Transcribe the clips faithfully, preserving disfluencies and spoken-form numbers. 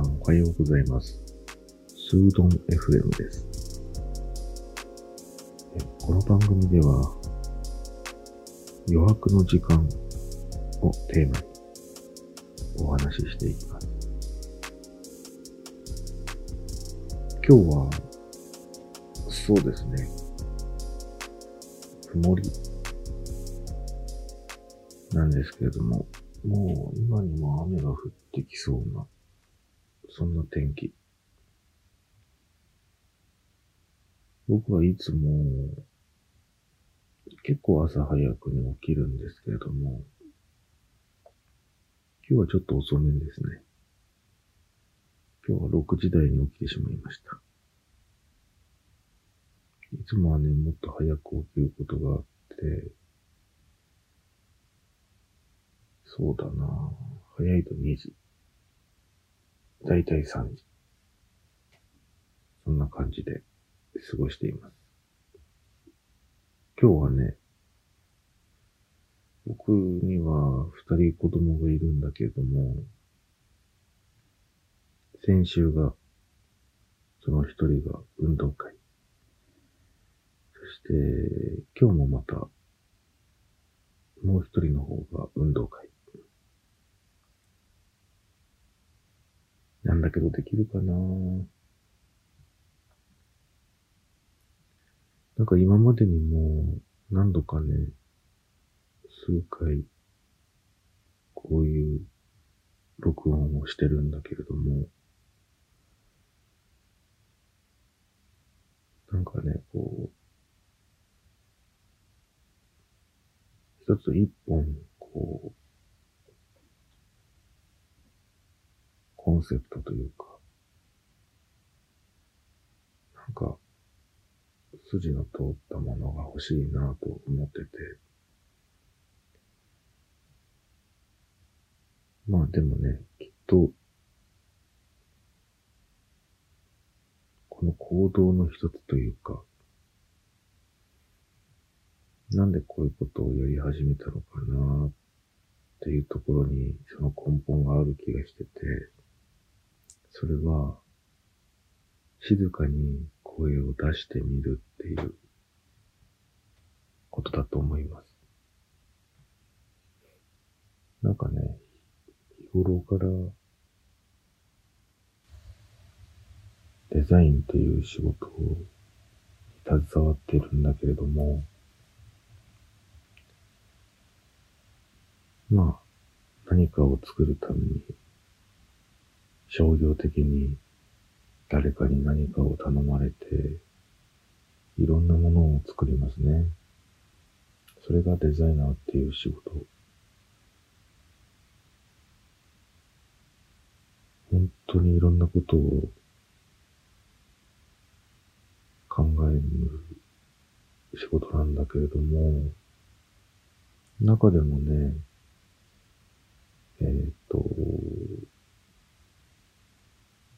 さんおはようございます。スードン エフエム です。この番組では余白の時間をテーマにお話ししていきます。今日はそうですね、曇りなんですけれども、もう今にも雨が降ってきそうな、そんな天気。僕はいつも結構朝早くに起きるんですけれども、今日はちょっと遅めですね。今日はろくじ台に起きてしまいました。いつもはね、もっと早く起きることがあって、そうだな、早いとにじ、だいたいさんじ、そんな感じで過ごしています。今日はね、僕にはふたり子供がいるんだけれども、先週が、そのひとりが運動会。そして、今日もまた、もうひとりの方が運動会。なんだけどできるかなぁ。なんか今までにも何度かね、数回こういう録音をしてるんだけれども、なんかね、こう一つ一本こうコンセプトというか、なんか筋の通ったものが欲しいなと思ってて、まあでもね、きっとこの行動の一つというか、なんでこういうことをやり始めたのかなっていうところにその根本がある気がしてて、それは静かに声を出してみるっていうことだと思います。なんかね、日頃からデザインっていう仕事を携わってるんだけれども、まあ何かを作るために商業的に誰かに何かを頼まれて、いろんなものを作りますね。それがデザイナーっていう仕事。本当にいろんなことを考える仕事なんだけれども、中でもね、えっと、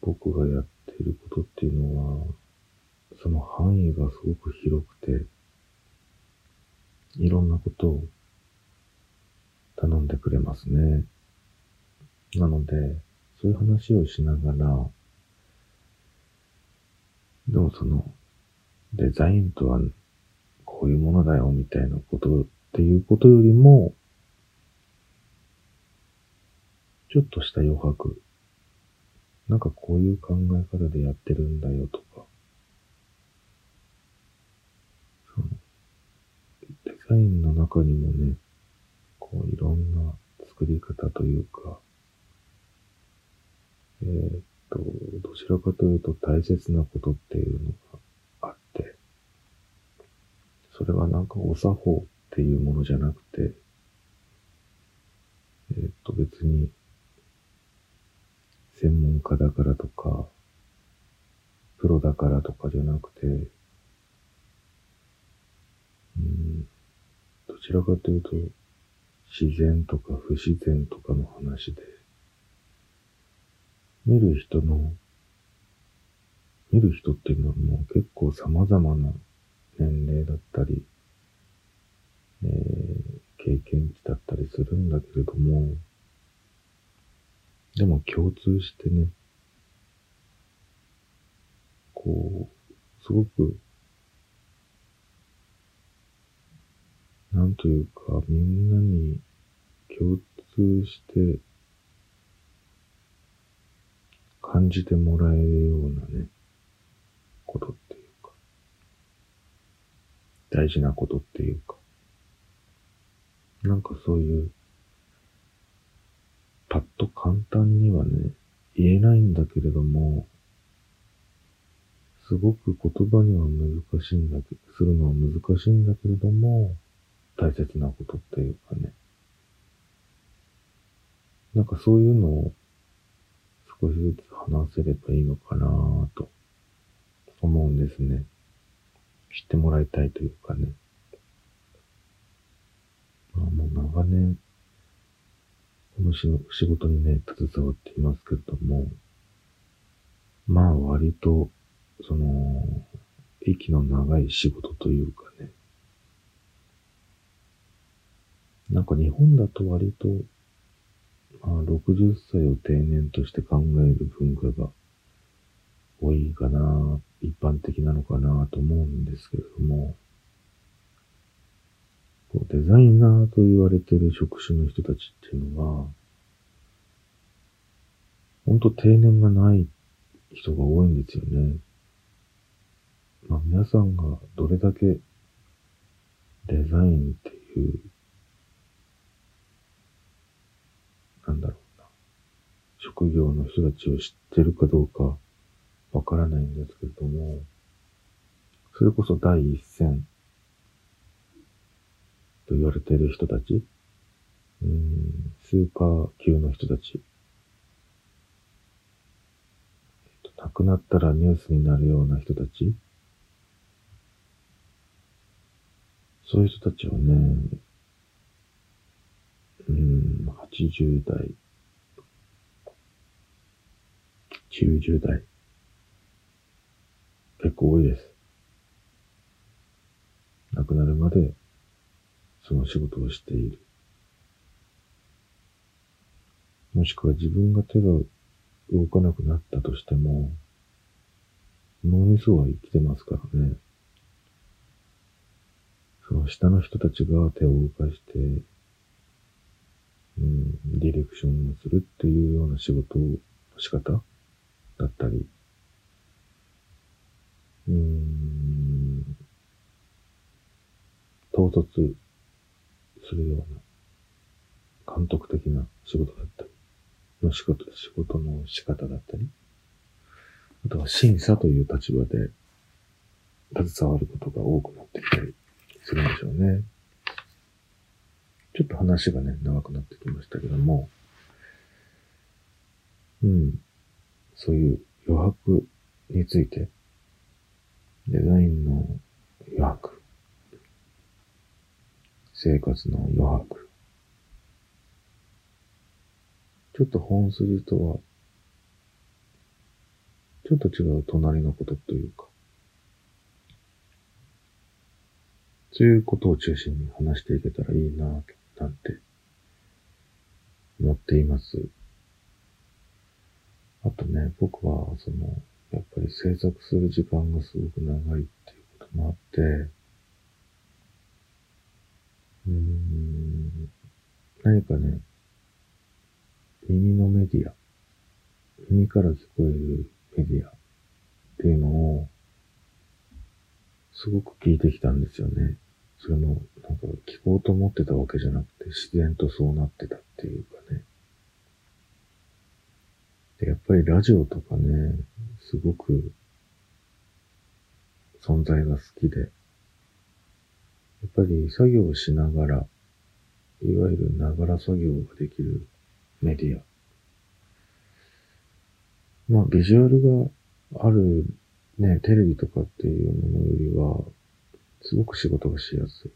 僕がやっていることっていうのは、その範囲がすごく広くて、いろんなことを頼んでくれますね。なので、そういう話をしながら、でもその、デザインとはこういうものだよみたいなことっていうことよりも、ちょっとした余白。なんかこういう考え方でやってるんだよとか、そのデザインの中にもね、こういろんな作り方というか、えーっと、どちらかというと大切なことっていうのがあって、それはなんかお作法っていうものじゃなくて、えーっと別に、専門家だからとか、プロだからとかじゃなくて、うん、どちらかというと、自然とか不自然とかの話で、見る人の、見る人っていうのはもう結構様々な年齢だったり、えー、経験値だったりするんだけれども、でも共通してね、こう、すごく、なんというか、みんなに共通して感じてもらえるようなね、ことっていうか、大事なことっていうか、なんかそういう、パッと簡単にはね、言えないんだけれども、すごく言葉には難しいんだけど、するのは難しいんだけれども、大切なことっていうかね。なんかそういうのを少しずつ話せればいいのかなぁと思うんですね。知ってもらいたいというかね。まあもう長年、この仕事にね、携わっていますけれども、まあ割と、その、息の長い仕事というかね、なんか日本だと割と、まあろくじゅっさいを定年として考える文化が多いかな、一般的なのかなと思うんですけれども、こうデザイナーと言われている職種の人たちっていうのは、ほんと定年がない人が多いんですよね。まあ皆さんがどれだけデザインっていう、なんだろうな、職業の人たちを知ってるかどうかわからないんですけれども、それこそ第一線、と言われている人たち、うーん、スーパー級の人たち、えっと、亡くなったらニュースになるような人たち、そういう人たちはね、うーん、はちじゅうだい、きゅうじゅうだい、結構多いです。亡くなるまで、その仕事をしている。もしくは自分が手が動かなくなったとしても、脳みそは生きてますからね。その下の人たちが手を動かして、うん、ディレクションをするっていうような仕事の仕方だったり、うん、統率するような監督的な仕事だったり、の仕事、仕事の仕方だったり、あとは審査という立場で携わることが多くなってきたりするんでしょうね。ちょっと話がね、長くなってきましたけども、うん、そういう余白について、デザインの余白、生活の余白。ちょっと本筋とは、ちょっと違う隣のことというか、そういうことを中心に話していけたらいいなぁ、なんて、思っています。あとね、僕は、その、やっぱり制作する時間がすごく長いっていうこともあって、うーん何かね、耳のメディア、耳から聞こえるメディアっていうのを、すごく聞いてきたんですよね。それも、なんか聞こうと思ってたわけじゃなくて、自然とそうなってたっていうかね。でやっぱりラジオとかね、すごく存在が好きで、やっぱり作業をしながら、いわゆるながら作業ができるメディア。まあ、ビジュアルがあるね、テレビとかっていうものよりは、すごく仕事がしやすい。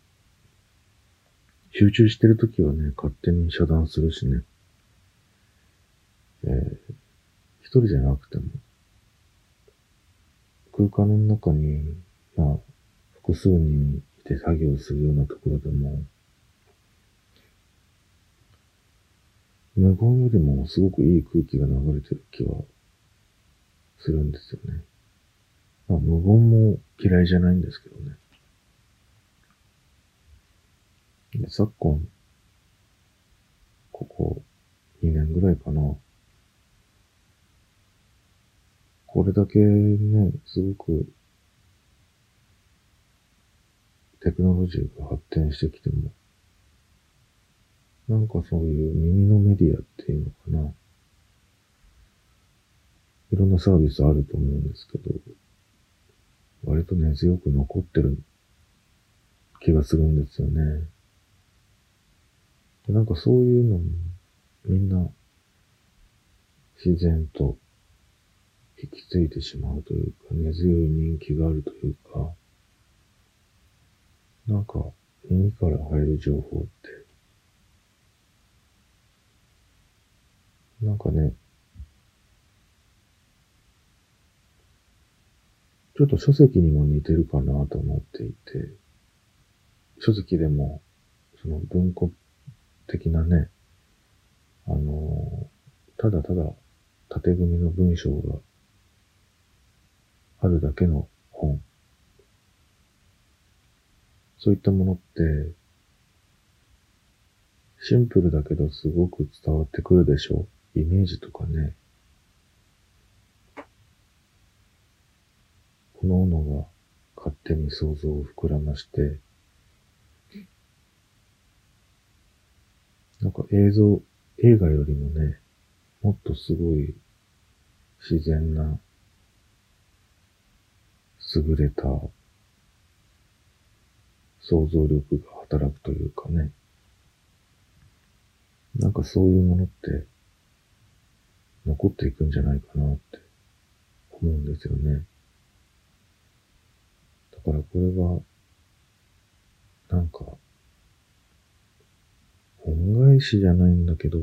集中してるときはね、勝手に遮断するしね。えー、一人じゃなくても、空間の中に、まあ、複数人、で作業するようなところでも、無言よりもすごくいい空気が流れてる気はするんですよね。まあ、無言も嫌いじゃないんですけどね。で昨今、ここにねんぐらいかな。これだけね、すごくテクノロジーが発展してきても、なんかそういう耳のメディアっていうのかな。いろんなサービスあると思うんですけど、割と根強く残ってる気がするんですよね。なんかそういうのもみんな自然と引き継いでしまうというか、根強い人気があるというか、なんか耳から入る情報って、なんかね、ちょっと書籍にも似てるかなと思っていて、書籍でもその文庫的なね、あの、ただただ縦組みの文章があるだけの本、そういったものって、シンプルだけどすごく伝わってくるでしょう。イメージとかね。各々が勝手に想像を膨らまして、なんか映像、映画よりもね、もっとすごい自然な、優れた想像力が働くというかね。なんかそういうものって残っていくんじゃないかなって思うんですよね。だからこれは、なんか、恩返しじゃないんだけど、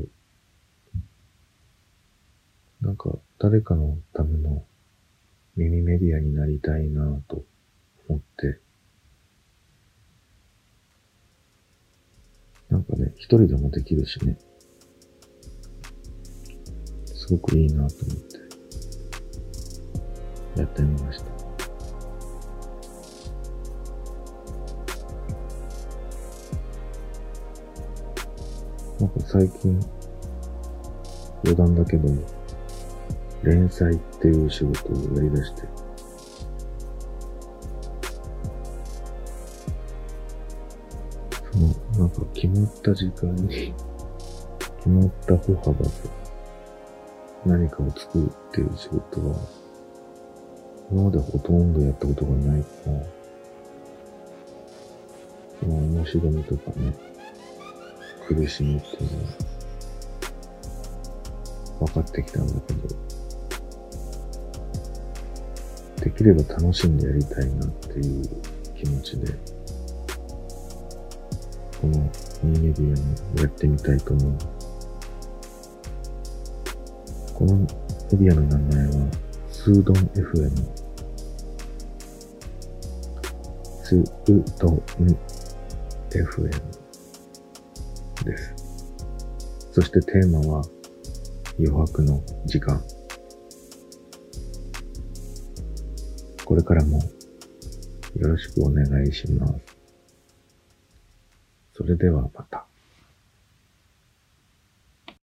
なんか誰かのための耳メディアになりたいなぁと思って、なんかね、一人でもできるしね、すごくいいなぁと思って、やってみました。なんか最近、余談だけど、連載っていう仕事をやりだして、その、なんか決まった時間に、決まった歩幅で何かを作るっていう仕事は、今までほとんどやったことがないから、その面白みとかね、苦しみっていうのは分かってきたんだけど、できれば楽しんでやりたいなっていう気持ちで、このミニメディアもやってみたいと思う。このメディアの名前はスードン エフエム。スードン エフエム。です。そしてテーマは余白の時間。これからもよろしくお願いします。それではまた。